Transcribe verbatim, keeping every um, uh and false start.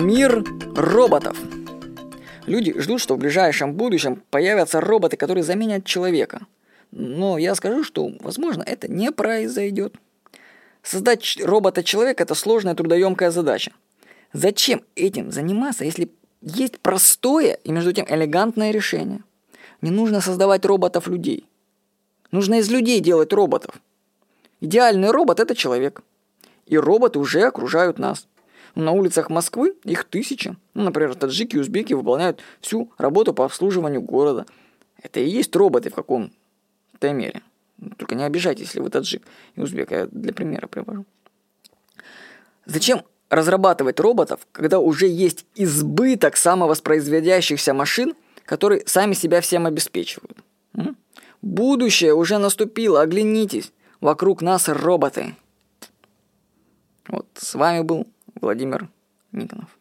Мир роботов. Люди ждут, что в ближайшем будущем появятся роботы, которые заменят человека. Но я скажу, что, возможно, это не произойдет. Создать робота-человека – это сложная трудоемкая задача. Зачем этим заниматься, если есть простое и, между тем, элегантное решение? Не нужно создавать роботов-людей. Нужно из людей делать роботов. Идеальный робот – это человек. И роботы уже окружают нас. На улицах Москвы их тысячи. Ну, например, таджики и узбеки выполняют всю работу по обслуживанию города. Это и есть роботы в каком-то мере. Только не обижайтесь, если вы таджик и узбек. Я для примера привожу. Зачем разрабатывать роботов, когда уже есть избыток самовоспроизводящихся машин, которые сами себя всем обеспечивают? М? Будущее уже наступило, оглянитесь. Вокруг нас роботы. Вот, с вами был Владимир Никонов.